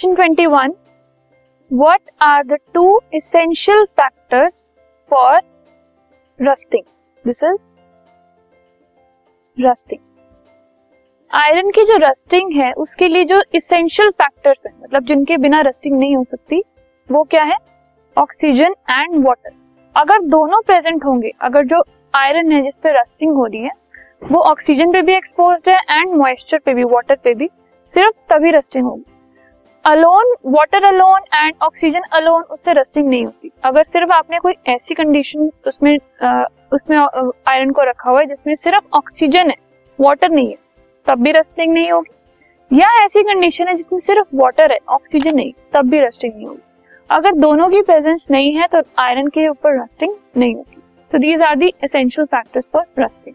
Question 21, what are the two essential factors for rusting? This is rusting. Iron की जो rusting है उसके लिए जो एसेंशियल फैक्टर्स हैं, मतलब जिनके बिना रस्टिंग नहीं हो सकती, वो क्या है? Oxygen and water. अगर दोनों प्रेजेंट होंगे, अगर जो आयरन है जिसपे रस्टिंग हो रही है वो ऑक्सीजन पे भी एक्सपोज्ड है एंड मॉइस्चर पे भी, वाटर पे भी, सिर्फ तभी रस्टिंग होगी। Alone, water alone and oxygen alone, उससे रस्टिंग नहीं होती। अगर सिर्फ आपने कोई ऐसी कंडीशन उसमें आयरन को रखा हुआ है जिसमें सिर्फ ऑक्सीजन है, वाटर नहीं है, तब भी रस्टिंग नहीं होगी। या ऐसी कंडीशन है जिसमें सिर्फ वाटर है, ऑक्सीजन नहीं, तब भी रस्टिंग नहीं होगी। अगर दोनों की प्रेजेंस नहीं है तो आयरन के ऊपर रस्टिंग नहीं होगी। So these are the essential factors for rusting.